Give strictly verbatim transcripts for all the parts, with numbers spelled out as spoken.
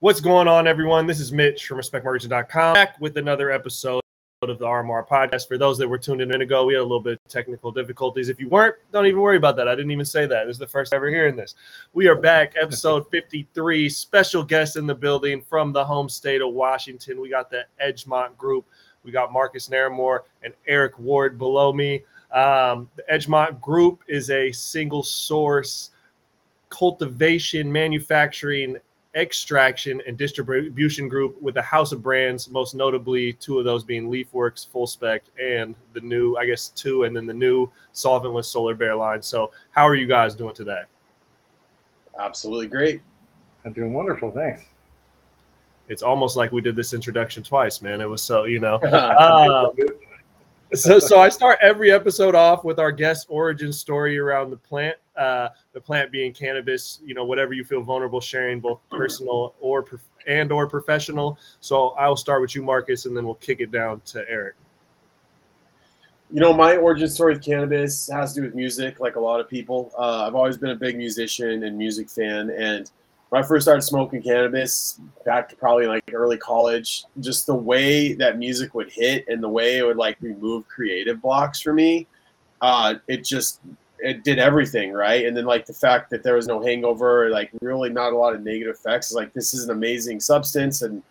What's going on, everyone? This is Mitch from respect marketing dot com back with another episode of the R M R podcast. For those that were tuned in a minute ago, we had a little bit of technical difficulties. If you weren't, don't even worry about that. I didn't even say that. This is the first ever hearing this. We are back, episode fifty-three. Special guest in the building from the home state of Washington. We got the Edgemont Group. We got Marcus Naramore and Eric Ward below me. Um, the Edgemont Group is a single source cultivation, manufacturing, extraction, and distribution group with a house of brands, most notably two of those being Leafworks, Full Spec, and the new, I guess two, and then the new solventless Solar Bear line. So how are you guys doing today? Absolutely great. I'm doing wonderful. Thanks. It's almost like we did this introduction twice, man. It was so, you know. uh, so, so I start every episode off with our guest origin story around the plant. Uh, the plant being cannabis, you know, whatever you feel vulnerable sharing, both personal or prof- and or professional. So I'll start with you, Marcus, and then we'll kick it down to Eric. You know, my origin story with cannabis has to do with music, like a lot of people. Uh, I've always been a big musician and music fan. And when I first started smoking cannabis back to probably like early college, just the way that music would hit and the way it would like remove creative blocks for me, uh, it just... it did everything right. And then like the fact that there was no hangover, like really not a lot of negative effects. Like, this is an amazing substance, and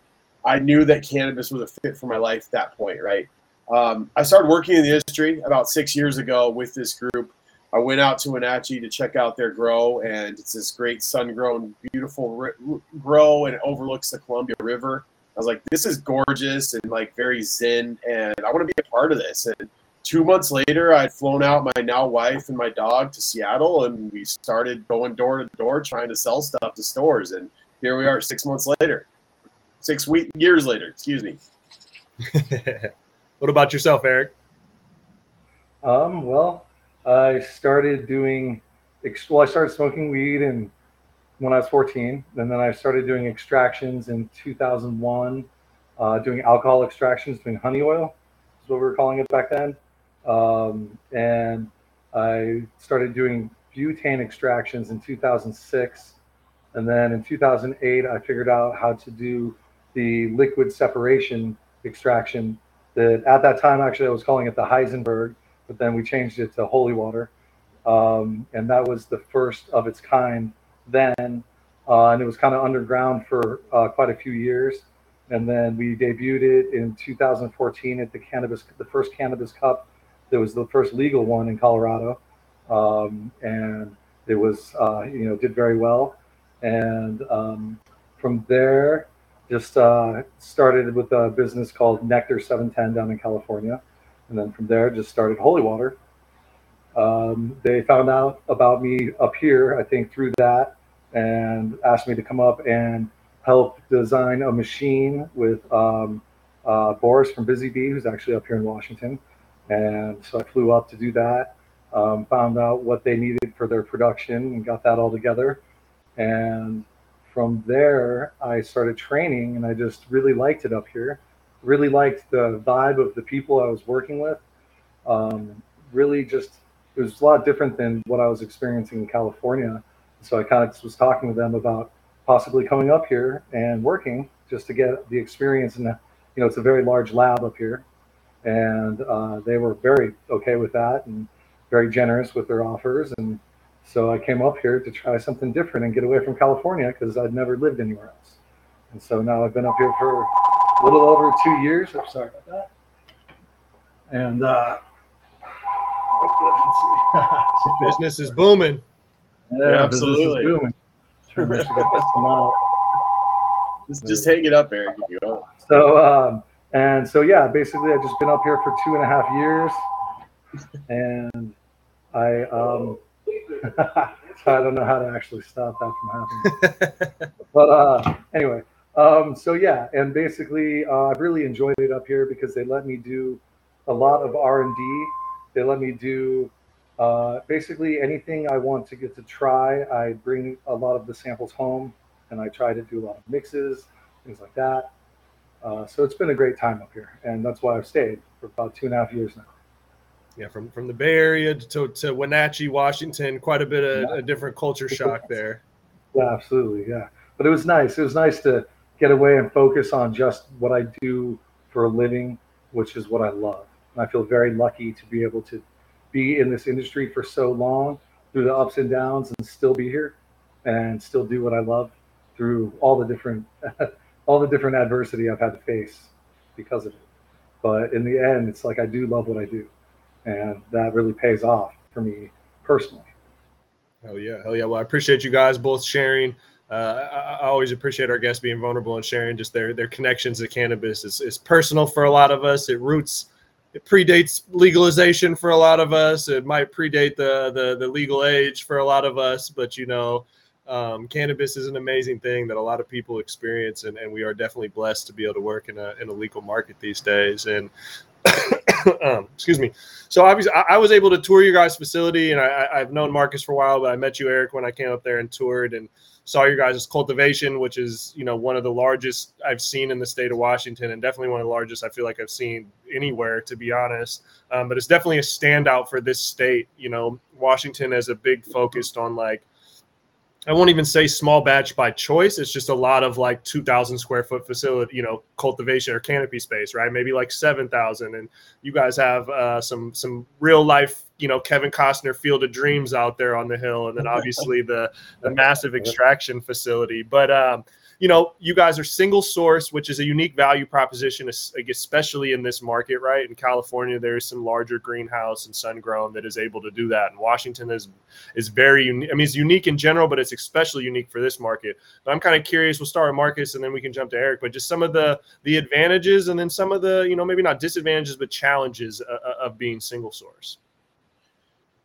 I knew that cannabis was a fit for my life at that point, right? um I started working in the industry about six years ago with this group. I went out to Wenatchee to check out their grow, and it's this great sun-grown beautiful ri- grow, and it overlooks the Columbia River. I was like, this is gorgeous and like very zen, and I want to be a part of this. And two months later, I'd flown out my now wife and my dog to Seattle, and we started going door to door trying to sell stuff to stores. And here we are six months later, six week, years later, excuse me. What about yourself, Eric? Um, well, I started doing, well, I started smoking weed and when I was fourteen, and then I started doing extractions in two thousand one, uh, doing alcohol extractions, doing honey oil, is what we were calling it back then. Um, and I started doing butane extractions in two thousand six. And then in two thousand eight, I figured out how to do the liquid separation extraction that at that time, actually, I was calling it the Heisenberg, but then we changed it to Holy Water. Um, and that was the first of its kind then. Uh, and it was kind of underground for uh, quite a few years. And then we debuted it in two thousand fourteen at the cannabis, the first Cannabis Cup. That was the first legal one in Colorado, um, and it was, uh, you know, did very well. And um, from there, just uh, started with a business called Nectar seven ten down in California. And then from there, just started Holy Water. Um, they found out about me up here, I think, through that, and asked me to come up and help design a machine with um, uh, Boris from Busy Bee, who's actually up here in Washington. And so I flew up to do that, um, found out what they needed for their production and got that all together. And from there, I started training, and I just really liked it up here. Really liked the vibe of the people I was working with. Um, really just, it was a lot different than what I was experiencing in California. So I kind of was talking with them about possibly coming up here and working just to get the experience. And, you know, it's a very large lab up here. And uh, they were very okay with that and very generous with their offers. And so I came up here to try something different and get away from California because I'd never lived anywhere else. And so now I've been up here for a little over two years. I'm sorry about that. And uh, business is booming. Yeah, yeah, absolutely. Business is booming. Sure, we should get this tomorrow. Just, just hang it up, Eric, if you don't. So, um, And so, yeah, basically, I've just been up here for two and a half years, and I um, so I don't know how to actually stop that from happening. But uh, anyway, um, so, yeah, and basically, uh, I've really enjoyed it up here because they let me do a lot of R and D. They let me do uh, basically anything I want to get to try. I bring a lot of the samples home, and I try to do a lot of mixes, things like that. Uh, so it's been a great time up here, and that's why I've stayed for about two and a half years now. Yeah, from, from the Bay Area to, to Wenatchee, Washington, quite a bit of yeah. a different culture shock there. Yeah, absolutely, yeah. But it was nice. It was nice to get away and focus on just what I do for a living, which is what I love. And I feel very lucky to be able to be in this industry for so long through the ups and downs and still be here and still do what I love through all the different, all the different adversity I've had to face because of it. But in the end, it's like, I do love what I do. And that really pays off for me personally. Hell yeah. Hell yeah. Well, I appreciate you guys both sharing. Uh, I, I always appreciate our guests being vulnerable and sharing just their, their connections to cannabis. It's, it's personal for a lot of us. It roots, it predates legalization for a lot of us. It might predate the, the, the legal age for a lot of us, but you know, um, cannabis is an amazing thing that a lot of people experience. And, and we are definitely blessed to be able to work in a, in a legal market these days. And, um, excuse me. So obviously I, I was able to tour your guys' facility, and I, I've known Marcus for a while, but I met you, Eric, when I came up there and toured and saw your guys' cultivation, which is, you know, one of the largest I've seen in the state of Washington, and definitely one of the largest I feel like I've seen anywhere, to be honest. Um, but it's definitely a standout for this state. You know, Washington has a big focus on, like, I won't even say small batch by choice. It's just a lot of like two thousand square foot facility, you know, cultivation or canopy space, right? Maybe like seven thousand. And you guys have uh, some some real life, you know, Kevin Costner Field of Dreams out there on the hill. And then obviously the, the massive extraction facility. But, um, you know, you guys are single source, which is a unique value proposition, especially in this market, right? In California, there is some larger greenhouse and sun grown that is able to do that. And Washington is is very unique. I mean, it's unique in general, but it's especially unique for this market. But I'm kind of curious. We'll start with Marcus, and then we can jump to Eric. But just some of the the advantages, and then some of the, you know, maybe not disadvantages, but challenges of, of being single source.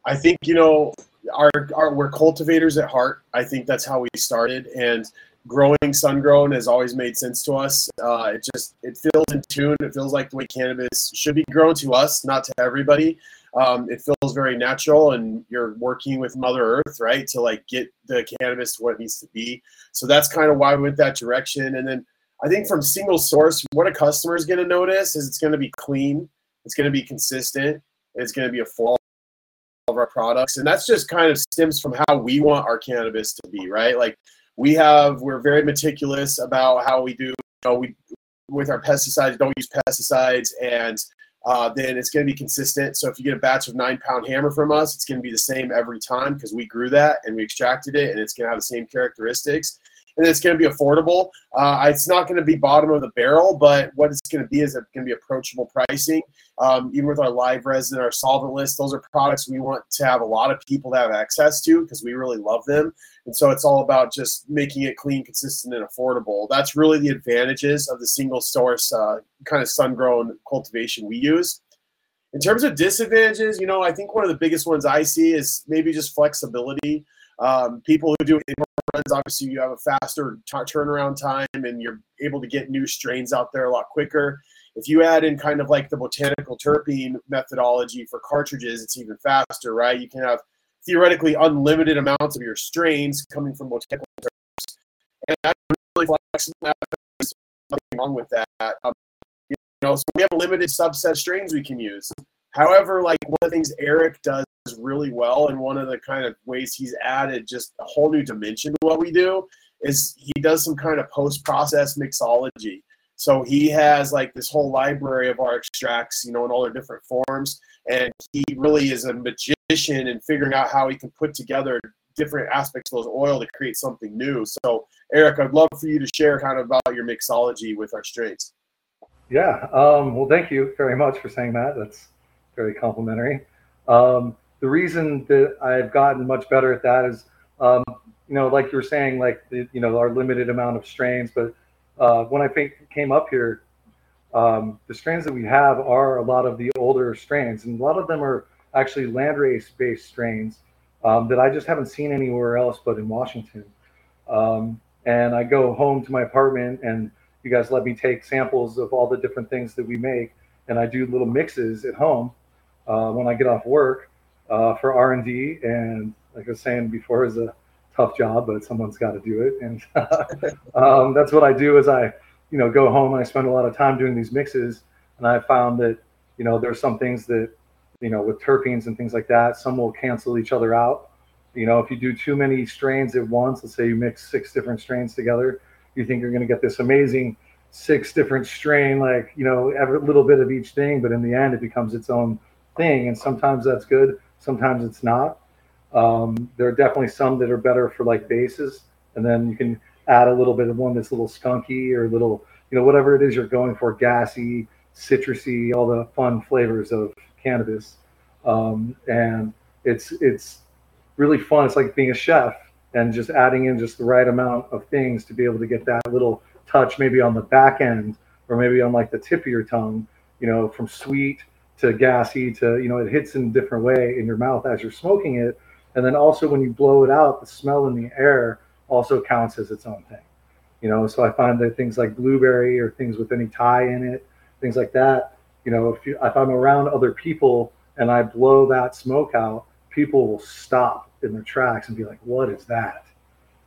I think, you know, our, our we're cultivators at heart. I think that's how we started, and growing sun-grown has always made sense to us. Uh, it just, it feels in tune. It feels like the way cannabis should be grown to us, not to everybody. Um, it feels very natural, and you're working with Mother Earth, right, to like get the cannabis to what it needs to be. So that's kind of why we went that direction. And then I think from single source, what a customer is going to notice is it's going to be clean, it's going to be consistent, and it's going to be affordable. Of our products, and that's just kind of stems from how we want our cannabis to be, right? Like we have, we're very meticulous about how we do, you know, we with our pesticides, don't use pesticides, and uh, then it's going to be consistent. So if you get a batch of nine pound hammer from us, it's going to be the same every time because we grew that and we extracted it, and it's going to have the same characteristics. And it's going to be affordable. Uh, it's not going to be bottom of the barrel, but what it's going to be is it's going to be approachable pricing. Um, even with our live resin, our solvent list, those are products we want to have a lot of people to have access to because we really love them. And so it's all about just making it clean, consistent, and affordable. That's really the advantages of the single source uh, kind of sun-grown cultivation we use. In terms of disadvantages, you know, I think one of the biggest ones I see is maybe just flexibility. Um, people who do import runs, obviously you have a faster t- turnaround time, and you're able to get new strains out there a lot quicker. If you add in kind of like the botanical terpene methodology for cartridges, it's even faster, right? You can have theoretically unlimited amounts of your strains coming from botanical terps. And that's really flexible. There's nothing wrong with that. Um, you know, so we have a limited subset of strains we can use. However, like one of the things Eric does really well, and one of the kind of ways he's added just a whole new dimension to what we do, is he does some kind of post-process mixology. So he has like this whole library of our extracts, you know, in all their different forms. And he really is a magician in figuring out how he can put together different aspects of those oil to create something new. So Eric, I'd love for you to share kind of about your mixology with our strains. Yeah. Um, well, thank you very much for saying that. That's very complimentary. Um, the reason that I've gotten much better at that is, um, you know, like you were saying, like, the, you know, our limited amount of strains. But uh, when I think came up here, um, the strains that we have are a lot of the older strains, and a lot of them are actually landrace-based strains um, that I just haven't seen anywhere else but in Washington. Um, and I go home to my apartment, and you guys let me take samples of all the different things that we make, and I do little mixes at home. Uh, when I get off work uh, for R and D, and like I was saying before, is a tough job, but someone's got to do it, and um, that's what I do. Is I, you know, go home and I spend a lot of time doing these mixes, and I found that, you know, there's some things that, you know, with terpenes and things like that, some will cancel each other out. You know, if you do too many strains at once, let's say you mix six different strains together, you think you're going to get this amazing six different strain, like, you know, every little bit of each thing, but in the end it becomes its own thing. And sometimes that's good, sometimes it's not. Um, there are definitely some that are better for like bases, and then you can add a little bit of one that's a little skunky or a little, you know, whatever it is you're going for, gassy, citrusy, all the fun flavors of cannabis. Um, and it's, it's really fun. It's like being a chef and just adding in just the right amount of things to be able to get that little touch, maybe on the back end or maybe on like the tip of your tongue, you know, from sweet to gassy to, you know, it hits in a different way in your mouth as you're smoking it. And then also when you blow it out, the smell in the air also counts as its own thing, you know? So I find that things like blueberry or things with any tie in it, things like that, you know, if you, if I'm around other people and I blow that smoke out, people will stop in their tracks and be like, what is that?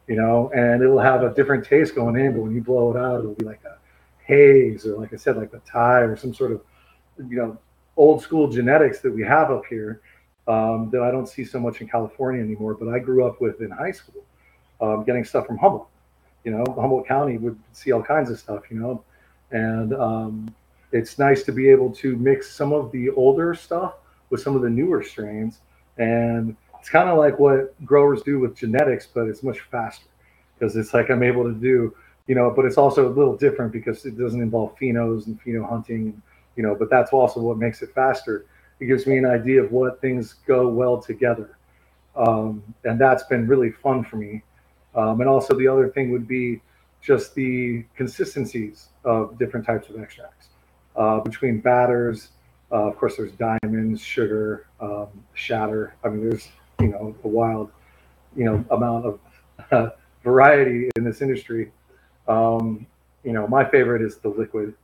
You know, and it will have a different taste going in, but when you blow it out, it'll be like a haze, or like I said, like a tie or some sort of, you know, old school genetics that we have up here um, that I don't see so much in California anymore, but I grew up with in high school, um, getting stuff from Humboldt, you know, Humboldt County would see all kinds of stuff, you know, and um, it's nice to be able to mix some of the older stuff with some of the newer strains. And it's kind of like what growers do with genetics, but it's much faster because it's like I'm able to do, you know, but it's also a little different because it doesn't involve phenos and pheno hunting, you know, but that's also what makes it faster. It gives me an idea of what things go well together. Um, and that's been really fun for me. Um, and also the other thing would be just the consistencies of different types of extracts uh, between batters. Uh, of course, there's diamonds, sugar, um, shatter. I mean, there's, you know, a wild, you know, amount of uh, variety in this industry. Um, you know, my favorite is the liquid.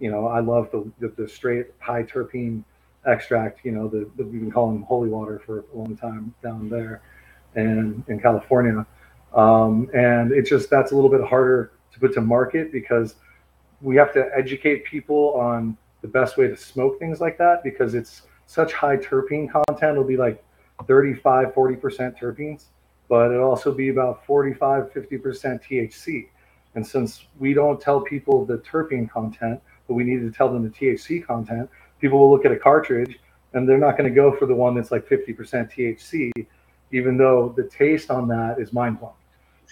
You know, I love the the, the straight high terpene extract, you know, the, the we've been calling Holy Water for a long time down there and in California. Um, and it just, that's a little bit harder to put to market because we have to educate people on the best way to smoke things like that, because it's such high terpene content. It'll be like thirty-five, forty percent terpenes, but it'll also be about forty-five, fifty percent T H C. And since we don't tell people the terpene content, but we need to tell them the T H C content, people will look at a cartridge and they're not going to go for the one that's like fifty percent T H C, even though the taste on that is mind blowing.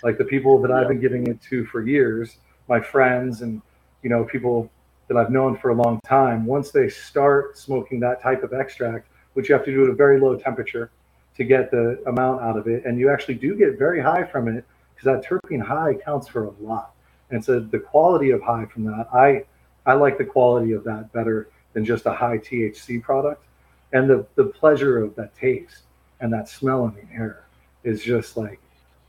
Like the people that I've been giving it to for years, my friends and, you know, people that I've known for a long time, once they start smoking that type of extract, which you have to do at a very low temperature to get the amount out of it. And you actually do get very high from it because that terpene high counts for a lot. And so the quality of high from that, I I like the quality of that better than just a high T H C product. And the, the pleasure of that taste and that smell in the air is just like,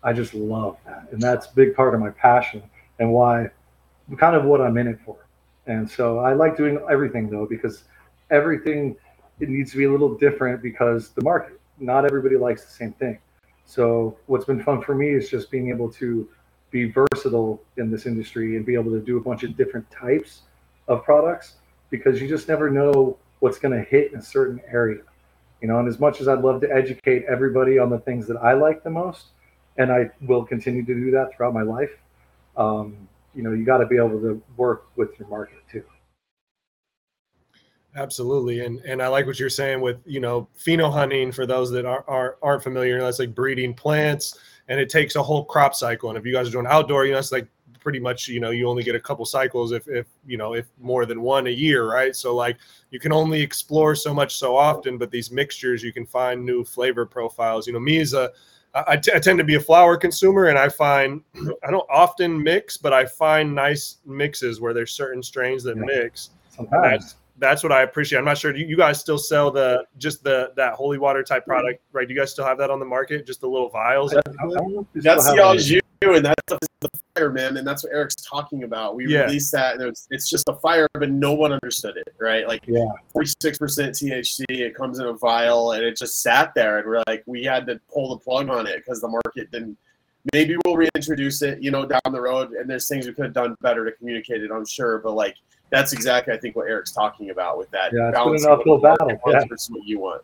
I just love that. And that's a big part of my passion and why, kind of what I'm in it for. And so I like doing everything though, because everything, it needs to be a little different because the market, not everybody likes the same thing. So what's been fun for me is just being able to be versatile in this industry and be able to do a bunch of different types of products, because you just never know what's going to hit in a certain area, you know, and as much as I'd love to educate everybody on the things that I like the most, and I will continue to do that throughout my life, um, you know, you got to be able to work with your market too. Absolutely. And and I like what you're saying with, you know, pheno hunting, for those that are, are, aren't familiar, that's like breeding plants, and it takes a whole crop cycle. And if you guys are doing outdoor, you know, it's like pretty much, you know, you only get a couple cycles if, if, you know, if more than one a year, right? So like you can only explore so much so often, but these mixtures, you can find new flavor profiles. You know, me as a, I, t- I tend to be a flower consumer, and I find, I don't often mix, but I find nice mixes where there's certain strains that yeah. mix. That's, that's what I appreciate. I'm not sure. Do you guys still sell the, just the, that Holy Water type product, right? Do you guys still have that on the market? Just the little vials? I, I that's y'all's you, and that's the fire, man. And that's what Eric's talking about. We yeah. released that, and it was, it's just a fire, but no one understood it, right? Like yeah. forty-six percent T H C, it comes in a vial, and it just sat there. And we're like, we had to pull the plug on it because the market didn't. Maybe we'll reintroduce it, you know, down the road. And there's things we could have done better to communicate it, I'm sure. But like, that's exactly, I think, what Eric's talking about with that. Yeah, it's an uphill battle. That's what you want.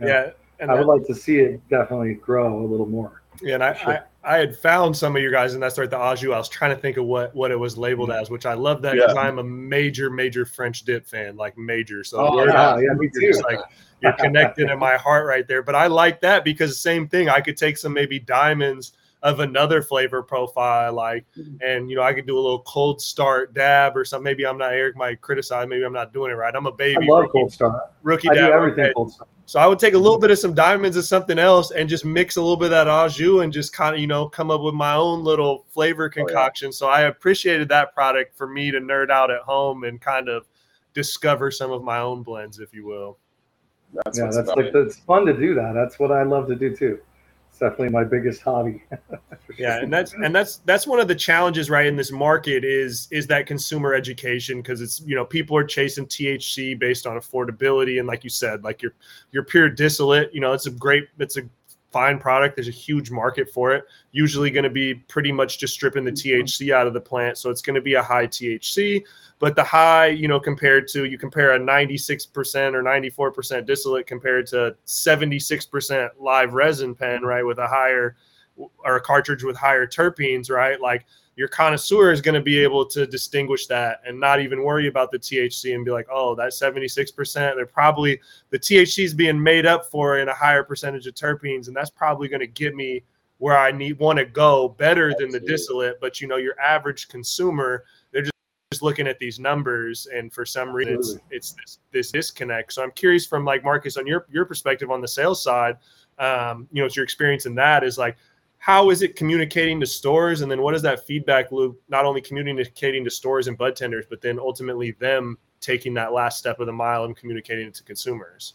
Yeah. yeah. And I would like to see it definitely grow a little more. Yeah, and I, sure. I I had found some of your guys, and that's right, the au jus. I was trying to think of what, what it was labeled as, which I love that because yeah. I'm a major, major French dip fan, like major. So oh, yeah, yeah, me too. It's like you're connected in my heart right there. But I like that because same thing. I could take some maybe diamonds of another flavor profile, like, and, you know, I could do a little cold start dab or something. Maybe I'm not, Eric might criticize. Maybe I'm not doing it right. I'm a baby. I love rookie, cold start. Rookie I dab. I do everything right. cold start. So I would take a little bit of some diamonds of something else and just mix a little bit of that au jus and just kind of, you know, come up with my own little flavor concoction. Oh, yeah. So I appreciated that product for me to nerd out at home and kind of discover some of my own blends, if you will. That's yeah, that's like, it. It's fun to do that. That's what I love to do too. It's definitely my biggest hobby. yeah, and that's and that's that's one of the challenges, right, in this market is is that consumer education, because it's, you know, people are chasing T H C based on affordability, and like you said, like your your pure distillate, you know, it's a great, it's a fine product. There's a huge market for it. Usually going to be pretty much just stripping the T H C out of the plant, so it's going to be a high T H C. But the high, you know, compared to, you compare a ninety-six percent or ninety-four percent distillate compared to seventy-six percent live resin pen, right, with a higher, or a cartridge with higher terpenes, right? Like your connoisseur is going to be able to distinguish that and not even worry about the T H C and be like, oh, that's seventy-six percent. They're probably, the T H C is being made up for in a higher percentage of terpenes, and that's probably going to get me where I need want to go better than Absolutely. The distillate. But, you know, your average consumer, they're just just looking at these numbers, and for some reason it's, it's this, this disconnect. So I'm curious from, like, Marcus, on your, your perspective on the sales side, um, you know, it's your experience in that is like, how is it communicating to stores? And then what is that feedback loop, not only communicating to stores and bud tenders, but then ultimately them taking that last step of the mile and communicating it to consumers?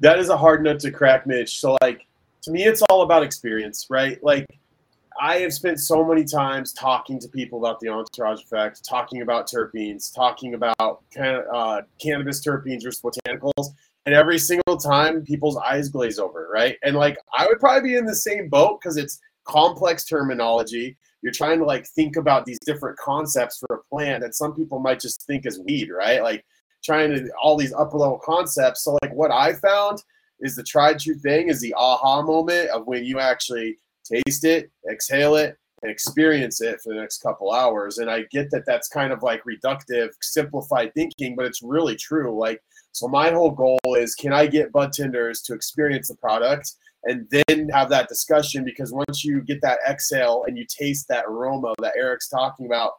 That is a hard nut to crack, Mitch. So, like, to me, it's all about experience, right? Like, I have spent so many times talking to people about the entourage effect, talking about terpenes, talking about can, uh, cannabis terpenes versus botanicals, and every single time people's eyes glaze over, right? And, like, I would probably be in the same boat because it's complex terminology. You're trying to, like, think about these different concepts for a plant that some people might just think is weed, right? Like, trying to all these upper level concepts. So, like, what I found is the tried true thing is the aha moment of when you actually taste it, exhale it, and experience it for the next couple hours. And I get that that's kind of like reductive, simplified thinking, but it's really true. Like, so my whole goal is, can I get bud tenders to experience the product and then have that discussion? Because once you get that exhale and you taste that aroma that Eric's talking about,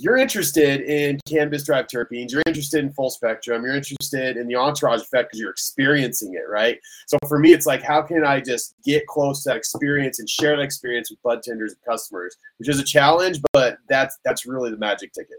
you're interested in cannabis-derived terpenes, you're interested in full spectrum, you're interested in the entourage effect because you're experiencing it, right? So for me, it's like, how can I just get close to that experience and share that experience with bud tenders and customers, which is a challenge, but that's that's really the magic ticket.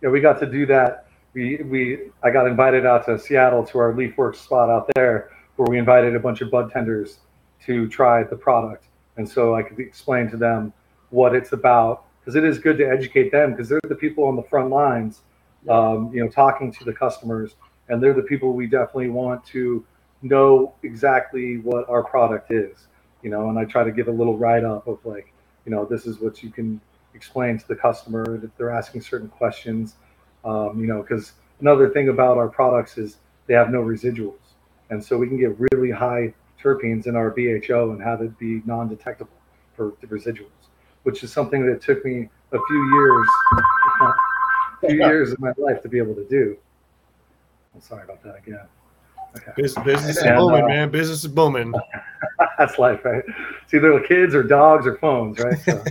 Yeah, we got to do that. We we I got invited out to Seattle to our Leafworks spot out there, where we invited a bunch of bud tenders to try the product. And so I could explain to them what it's about, because it is good to educate them, because they're the people on the front lines, um, you know, talking to the customers, and they're the people we definitely want to know exactly what our product is, you know. And I try to give a little write-up of, like, you know, this is what you can explain to the customer if they're asking certain questions, um, you know, because another thing about our products is they have no residuals. And so we can get really high terpenes in our B H O and have it be non-detectable for the residuals, which is something that took me a few years, a few years of my life to be able to do. I'm sorry about that again. Okay. Business, business is booming, uh, man. Business is booming. That's life, right? It's either kids or dogs or phones, right? So,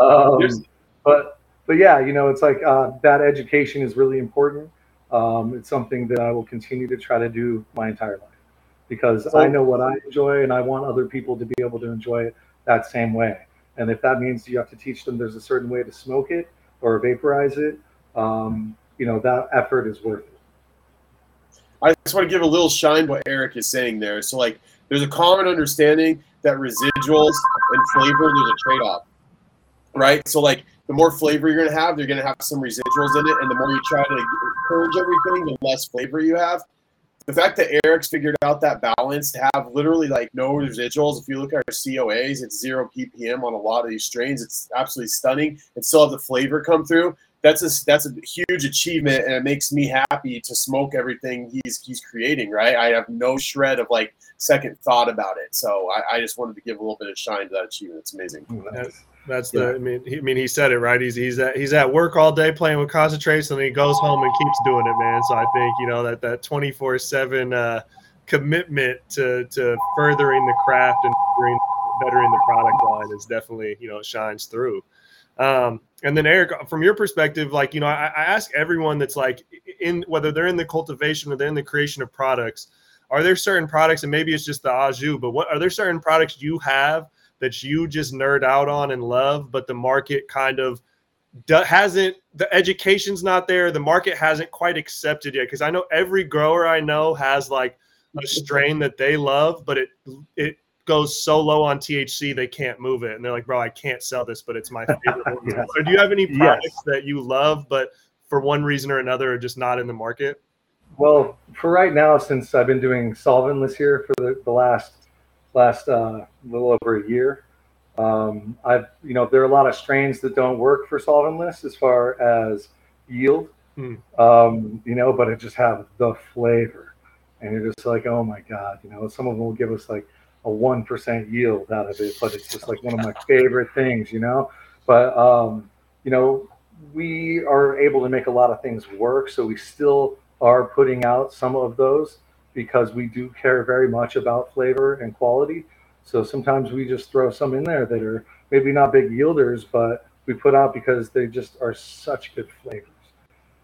um, but but yeah, you know, it's like uh, that education is really important. Um, it's something that I will continue to try to do my entire life, because so, I know what I enjoy, and I want other people to be able to enjoy it that same way. And if that means you have to teach them there's a certain way to smoke it or vaporize it, um, you know, that effort is worth it. I just want to give a little shine what Eric is saying there. So, like, there's a common understanding that residuals and flavor, there's a trade-off, right? So, like, the more flavor you're going to have, they're going to have some residuals in it. And the more you try to purge everything, the less flavor you have. The fact that Eric's figured out that balance to have literally, like, no residuals. If you look at our C O As, it's zero P P M on a lot of these strains. It's absolutely stunning. And still have the flavor come through. that's a that's a huge achievement, and it makes me happy to smoke everything he's he's creating, right? I have no shred of like second thought about it. So I, I just wanted to give a little bit of shine to that achievement. It's amazing. That's, that's the. Yeah. I mean, he, I mean, he said it right. He's he's at he's at work all day playing with concentrates, and then he goes home and keeps doing it, man. So I think you know that that twenty-four seven uh, commitment to to furthering the craft and bettering the product line is definitely, you know, it shines through. Um, and then Eric, from your perspective, like, you know, I, I ask everyone that's like in, whether they're in the cultivation or they're in the creation of products, are there certain products, and maybe it's just the au jus, but what are there certain products you have that you just nerd out on and love, but the market kind of do, hasn't, the education's not there. The market hasn't quite accepted yet. Cause I know every grower I know has like a strain that they love, but it, it, goes so low on T H C they can't move it, and they're like, bro, I can't sell this, but it's my favorite. Yes. So do you have any products yes. that you love but for one reason or another are just not in the market? Well, for right now, since I've been doing solventless here for the, the last last uh little over a year, um I've you know there are a lot of strains that don't work for solventless as far as yield. hmm. um you know but it just have the flavor, and you're just like, oh my god, you know some of them will give us like a one percent yield out of it, but it's just like one of my favorite things, you know, but, um, you know, we are able to make a lot of things work. So we still are putting out some of those because we do care very much about flavor and quality. So sometimes we just throw some in there that are maybe not big yielders, but we put out because they just are such good flavors.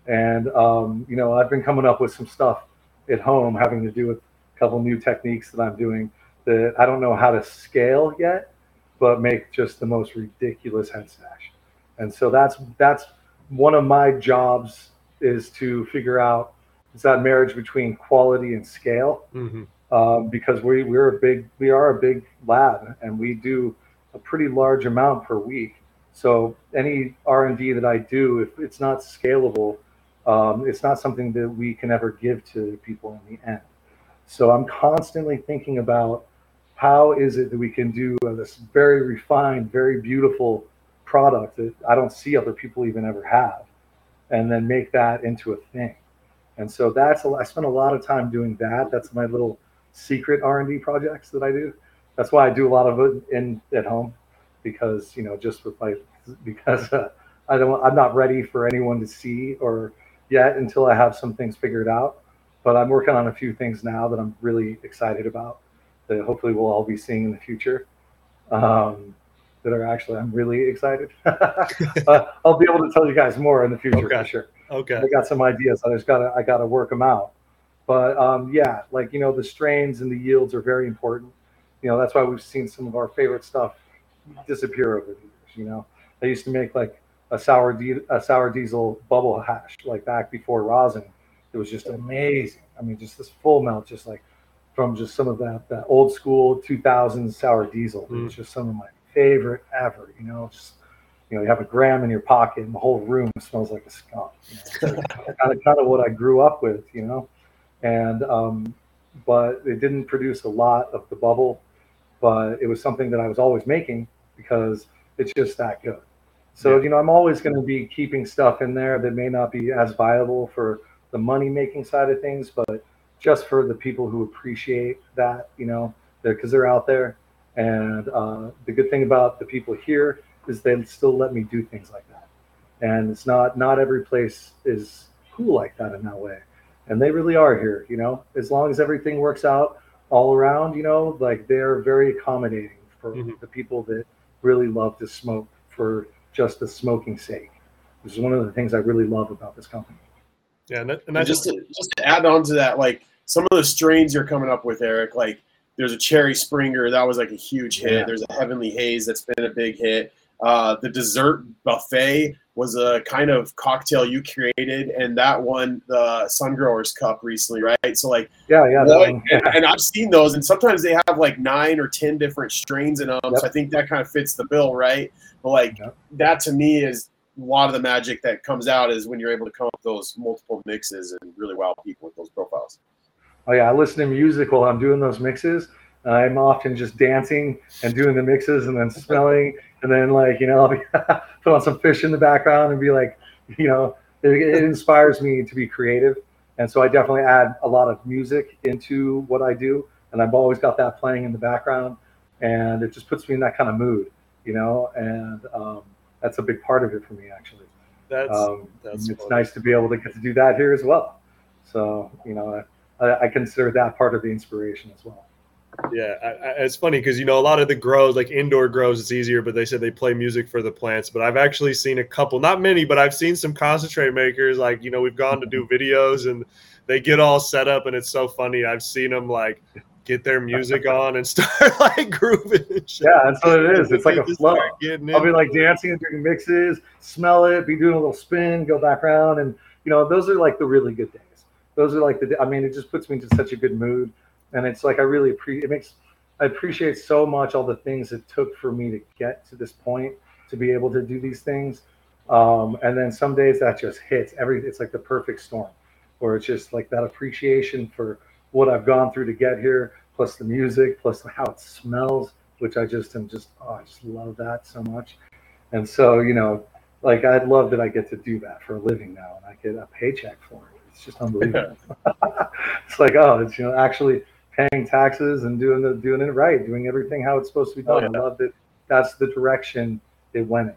And, um, you know, I've been coming up with some stuff at home having to do with a couple new techniques that I'm doing that I don't know how to scale yet, but make just the most ridiculous head stash. And so that's that's one of my jobs, is to figure out it's that marriage between quality and scale. Mm-hmm. um, because we we're a big we are a big lab, and we do a pretty large amount per week. So any R and D that I do, if it's not scalable, um, it's not something that we can ever give to people in the end. So I'm constantly thinking about, how is it that we can do this very refined, very beautiful product that I don't see other people even ever have, and then make that into a thing? And so that's, I spend a lot of time doing that. That's my little secret R and D projects that I do. That's why I do a lot of it in at home, because, you know, just with my, because uh, I don't, I'm not ready for anyone to see or yet until I have some things figured out. But I'm working on a few things now that I'm really excited about, that hopefully we'll all be seeing in the future, um, that are actually, I'm really excited. uh, I'll be able to tell you guys more in the future, okay. for sure. Okay. I got some ideas. I just gotta, I gotta work them out. But um, yeah, like, you know, the strains and the yields are very important. You know, that's why we've seen some of our favorite stuff disappear over the years. You know, I used to make like a sour, di- a sour diesel bubble hash, like back before rosin. It was just amazing. I mean, just this full melt, just like, from just some of that, that old school two thousands sour diesel, which mm. is just some of my favorite ever, you know, just, you know, you have a gram in your pocket and the whole room smells like a skunk, you know? Like kind of, kind of what I grew up with, you know, and, um, but it didn't produce a lot of the bubble, but it was something that I was always making because it's just that good. So, yeah. you know, I'm always going to be keeping stuff in there that may not be as viable for the money making side of things, but just for the people who appreciate that, you know, because they're, they're out there. And uh, the good thing about the people here is they still let me do things like that. And it's not, not every place is cool like that in that way. And they really are here, you know, as long as everything works out all around, you know, like they're very accommodating for mm-hmm. the people that really love to smoke for just the smoking sake, which is one of the things I really love about this company. Yeah, and, that, and, that and just to, just to add on to that, like some of the strains you're coming up with, Eric. Like there's a Cherry Springer that was like a huge hit. Yeah. There's a Heavenly Haze that's been a big hit. Uh, the Dessert Buffet was a kind of cocktail you created, and that won the Sun Growers Cup recently, right? So like, yeah, yeah, that one, yeah. And, and I've seen those, and sometimes they have like nine or ten different strains in them. Yep. So I think that kind of fits the bill, right? But like yep. that to me is. A lot of the magic that comes out is when you're able to come up with those multiple mixes and really wow people with those profiles. Oh yeah, I listen to music while I'm doing those mixes. I'm often just dancing and doing the mixes and then smelling and then like, you know, I'll be put on some fish in the background and be like, you know, it, it inspires me to be creative. And so I definitely add a lot of music into what I do. And I've always got that playing in the background. And it just puts me in that kind of mood, you know, and um, that's a big part of it for me, actually. That's, um, that's it's funny. Nice to be able to get to do that here as well. So, you know, I, I consider that part of the inspiration as well. Yeah, I, I, it's funny because, you know, a lot of the grows, like indoor grows, it's easier, but they said they play music for the plants. But I've actually seen a couple, not many, but I've seen some concentrate makers, like, you know, we've gone to do videos and they get all set up and it's so funny. I've seen them like get their music on and start like grooving and shit. Yeah, that's what it is. It's like a flow. I'll be like dancing and doing mixes, smell it, be doing a little spin, go back around. And, you know, those are like the really good days. Those are like the, I mean, it just puts me into such a good mood. And it's like I really appreciate it makes I appreciate so much all the things it took for me to get to this point to be able to do these things. Um, and then some days that just hits every it's like the perfect storm, where it's just like that appreciation for what I've gone through to get here, plus the music, plus how it smells, which I just am just oh, I just love that so much. And so, you know, like I love that I get to do that for a living now and I get a paycheck for it. It's just unbelievable. It's like, oh, it's you know, actually paying taxes and doing the doing it right, doing everything how it's supposed to be done. Oh, yeah. I love that that's the direction it went in,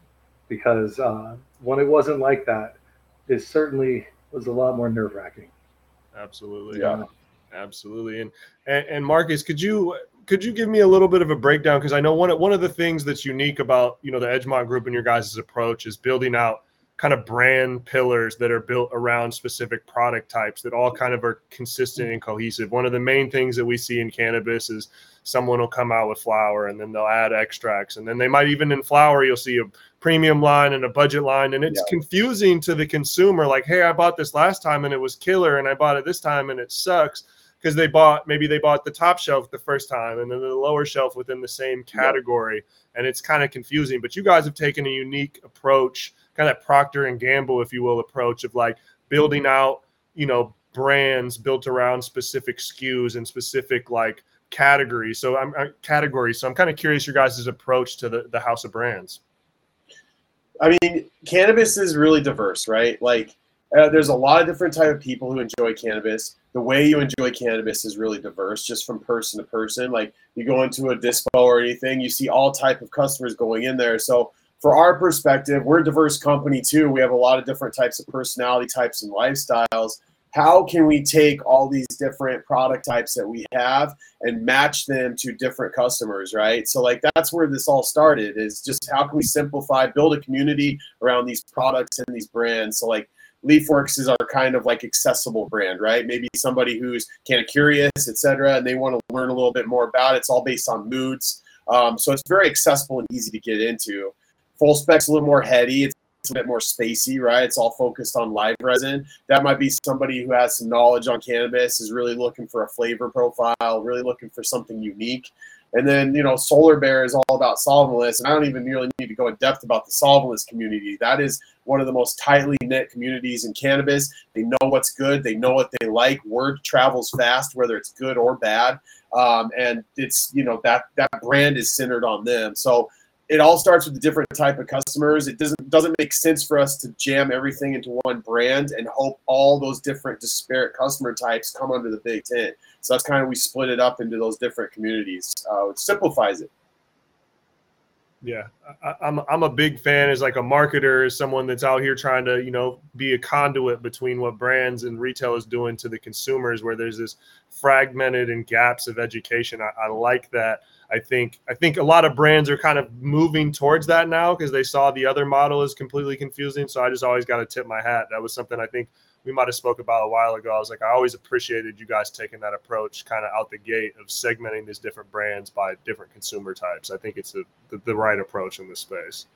because uh, when it wasn't like that, it certainly was a lot more nerve-wracking. Absolutely. Yeah. yeah. Absolutely. And, and and Marcus, could you could you give me a little bit of a breakdown? Because I know one one of the things that's unique about, you know, the Edgemont Group and your guys' approach is building out kind of brand pillars that are built around specific product types that all kind of are consistent and cohesive. One of the main things that we see in cannabis is someone will come out with flower and then they'll add extracts. And then they might even in flower, you'll see a premium line and a budget line. And it's yeah. confusing to the consumer. Like, hey, I bought this last time and it was killer. And I bought it this time and it sucks, because they bought, maybe they bought the top shelf the first time and then the lower shelf within the same category. Yeah. And it's kind of confusing, but you guys have taken a unique approach, kind of Procter and Gamble, if you will, approach of like building out, you know, brands built around specific S K Us and specific like categories. So I'm uh, categories. So I'm kind of curious your guys' approach to the, the house of brands. I mean, cannabis is really diverse, right? Like uh, there's a lot of different type of people who enjoy cannabis. The way you enjoy cannabis is really diverse, just from person to person. Like you go into a dispo or anything, you see all type of customers going in there. So for our perspective, we're a diverse company too. We have a lot of different types of personality types and lifestyles. How can we take all these different product types that we have and match them to different customers, right? So like that's where this all started, is just how can we simplify, build a community around these products and these brands. So like Leafworks is our kind of like accessible brand, right? Maybe somebody who's kind of curious, et cetera, and they want to learn a little bit more about it. It's all based on moods. Um, so it's very accessible and easy to get into. Full Spec's a little more heady. It's a bit more spacey, right? It's all focused on live resin. That might be somebody who has some knowledge on cannabis, is really looking for a flavor profile, really looking for something unique. And then, you know, Solar Bear is all about solventless. And I don't even really need to go in depth about the solventless community. That is one of the most tightly knit communities in cannabis. They know what's good. They know what they like. Word travels fast, whether it's good or bad. Um, and it's, you know, that, that brand is centered on them. So it all starts with a different type of customers. It doesn't doesn't make sense for us to jam everything into one brand and hope all those different disparate customer types come under the big tent. So that's kind of we split it up into those different communities, uh, which simplifies it. Yeah, I, I'm I'm a big fan as like a marketer, as someone that's out here trying to, you know, be a conduit between what brands and retail is doing to the consumers, where there's this fragmented and gaps of education. I, I like that. I think I think a lot of brands are kind of moving towards that now because they saw the other model is completely confusing. So I just always got to tip my hat. That was something I think we might have spoke about a while ago. I was like, I always appreciated you guys taking that approach kind of out the gate of segmenting these different brands by different consumer types. I think it's the, the, the right approach in this space.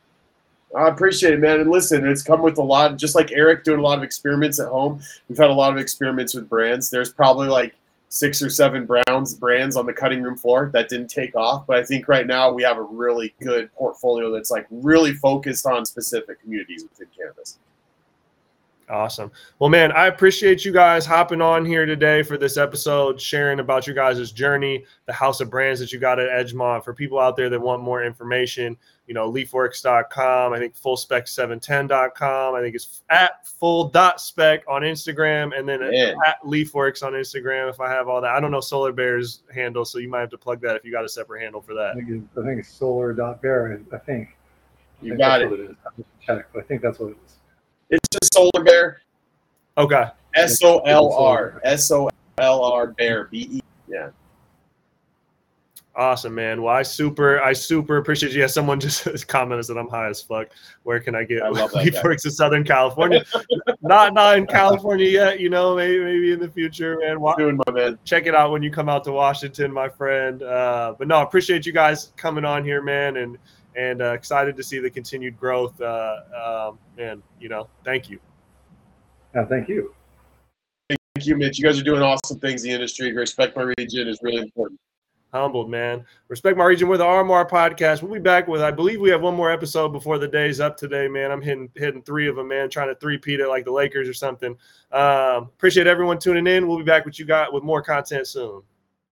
I appreciate it, man. And listen, it's come with a lot, just like Eric doing a lot of experiments at home. We've had a lot of experiments with brands. There's probably like six or seven Browns brands on the cutting room floor that didn't take off. But I think right now we have a really good portfolio that's like really focused on specific communities within cannabis. Awesome. Well, man, I appreciate you guys hopping on here today for this episode, sharing about your guys' journey, the house of brands that you got at Edgemont. For people out there that want more information, you know, leafworks dot com, I think full spec seven ten dot com, I think it's at full dot spec on Instagram, and then yeah. at leafworks on Instagram if I have all that. I don't know Solar Bear's handle, so you might have to plug that if you got a separate handle for that. I think it's, I think it's solar dot bear, I think. You I think got it. It is. Check, but I think that's what it is. It's just Solar Bear. Okay. S O L R. S O L R Bear. B E. Yeah. Awesome, man. Well, I super, I super appreciate you. Yeah, someone just commented that I'm high as fuck. Where can I get Leafworks in Southern California? not not in California yet, you know, maybe maybe in the future, man. Wa- doing my man. Check it out when you come out to Washington, my friend. Uh, but no, I appreciate you guys coming on here, man, and And uh, excited to see the continued growth. Uh, um, and, you know, thank you. Yeah, thank you. Thank you, Mitch. You guys are doing awesome things in the industry. Respect My Region is really important. Humbled, man. Respect My Region with the R M R podcast. We'll be back with, I believe we have one more episode before the day's up today, man. I'm hitting hitting three of them, man, trying to three-peat it like the Lakers or something. Um, appreciate everyone tuning in. We'll be back with you guys with more content soon.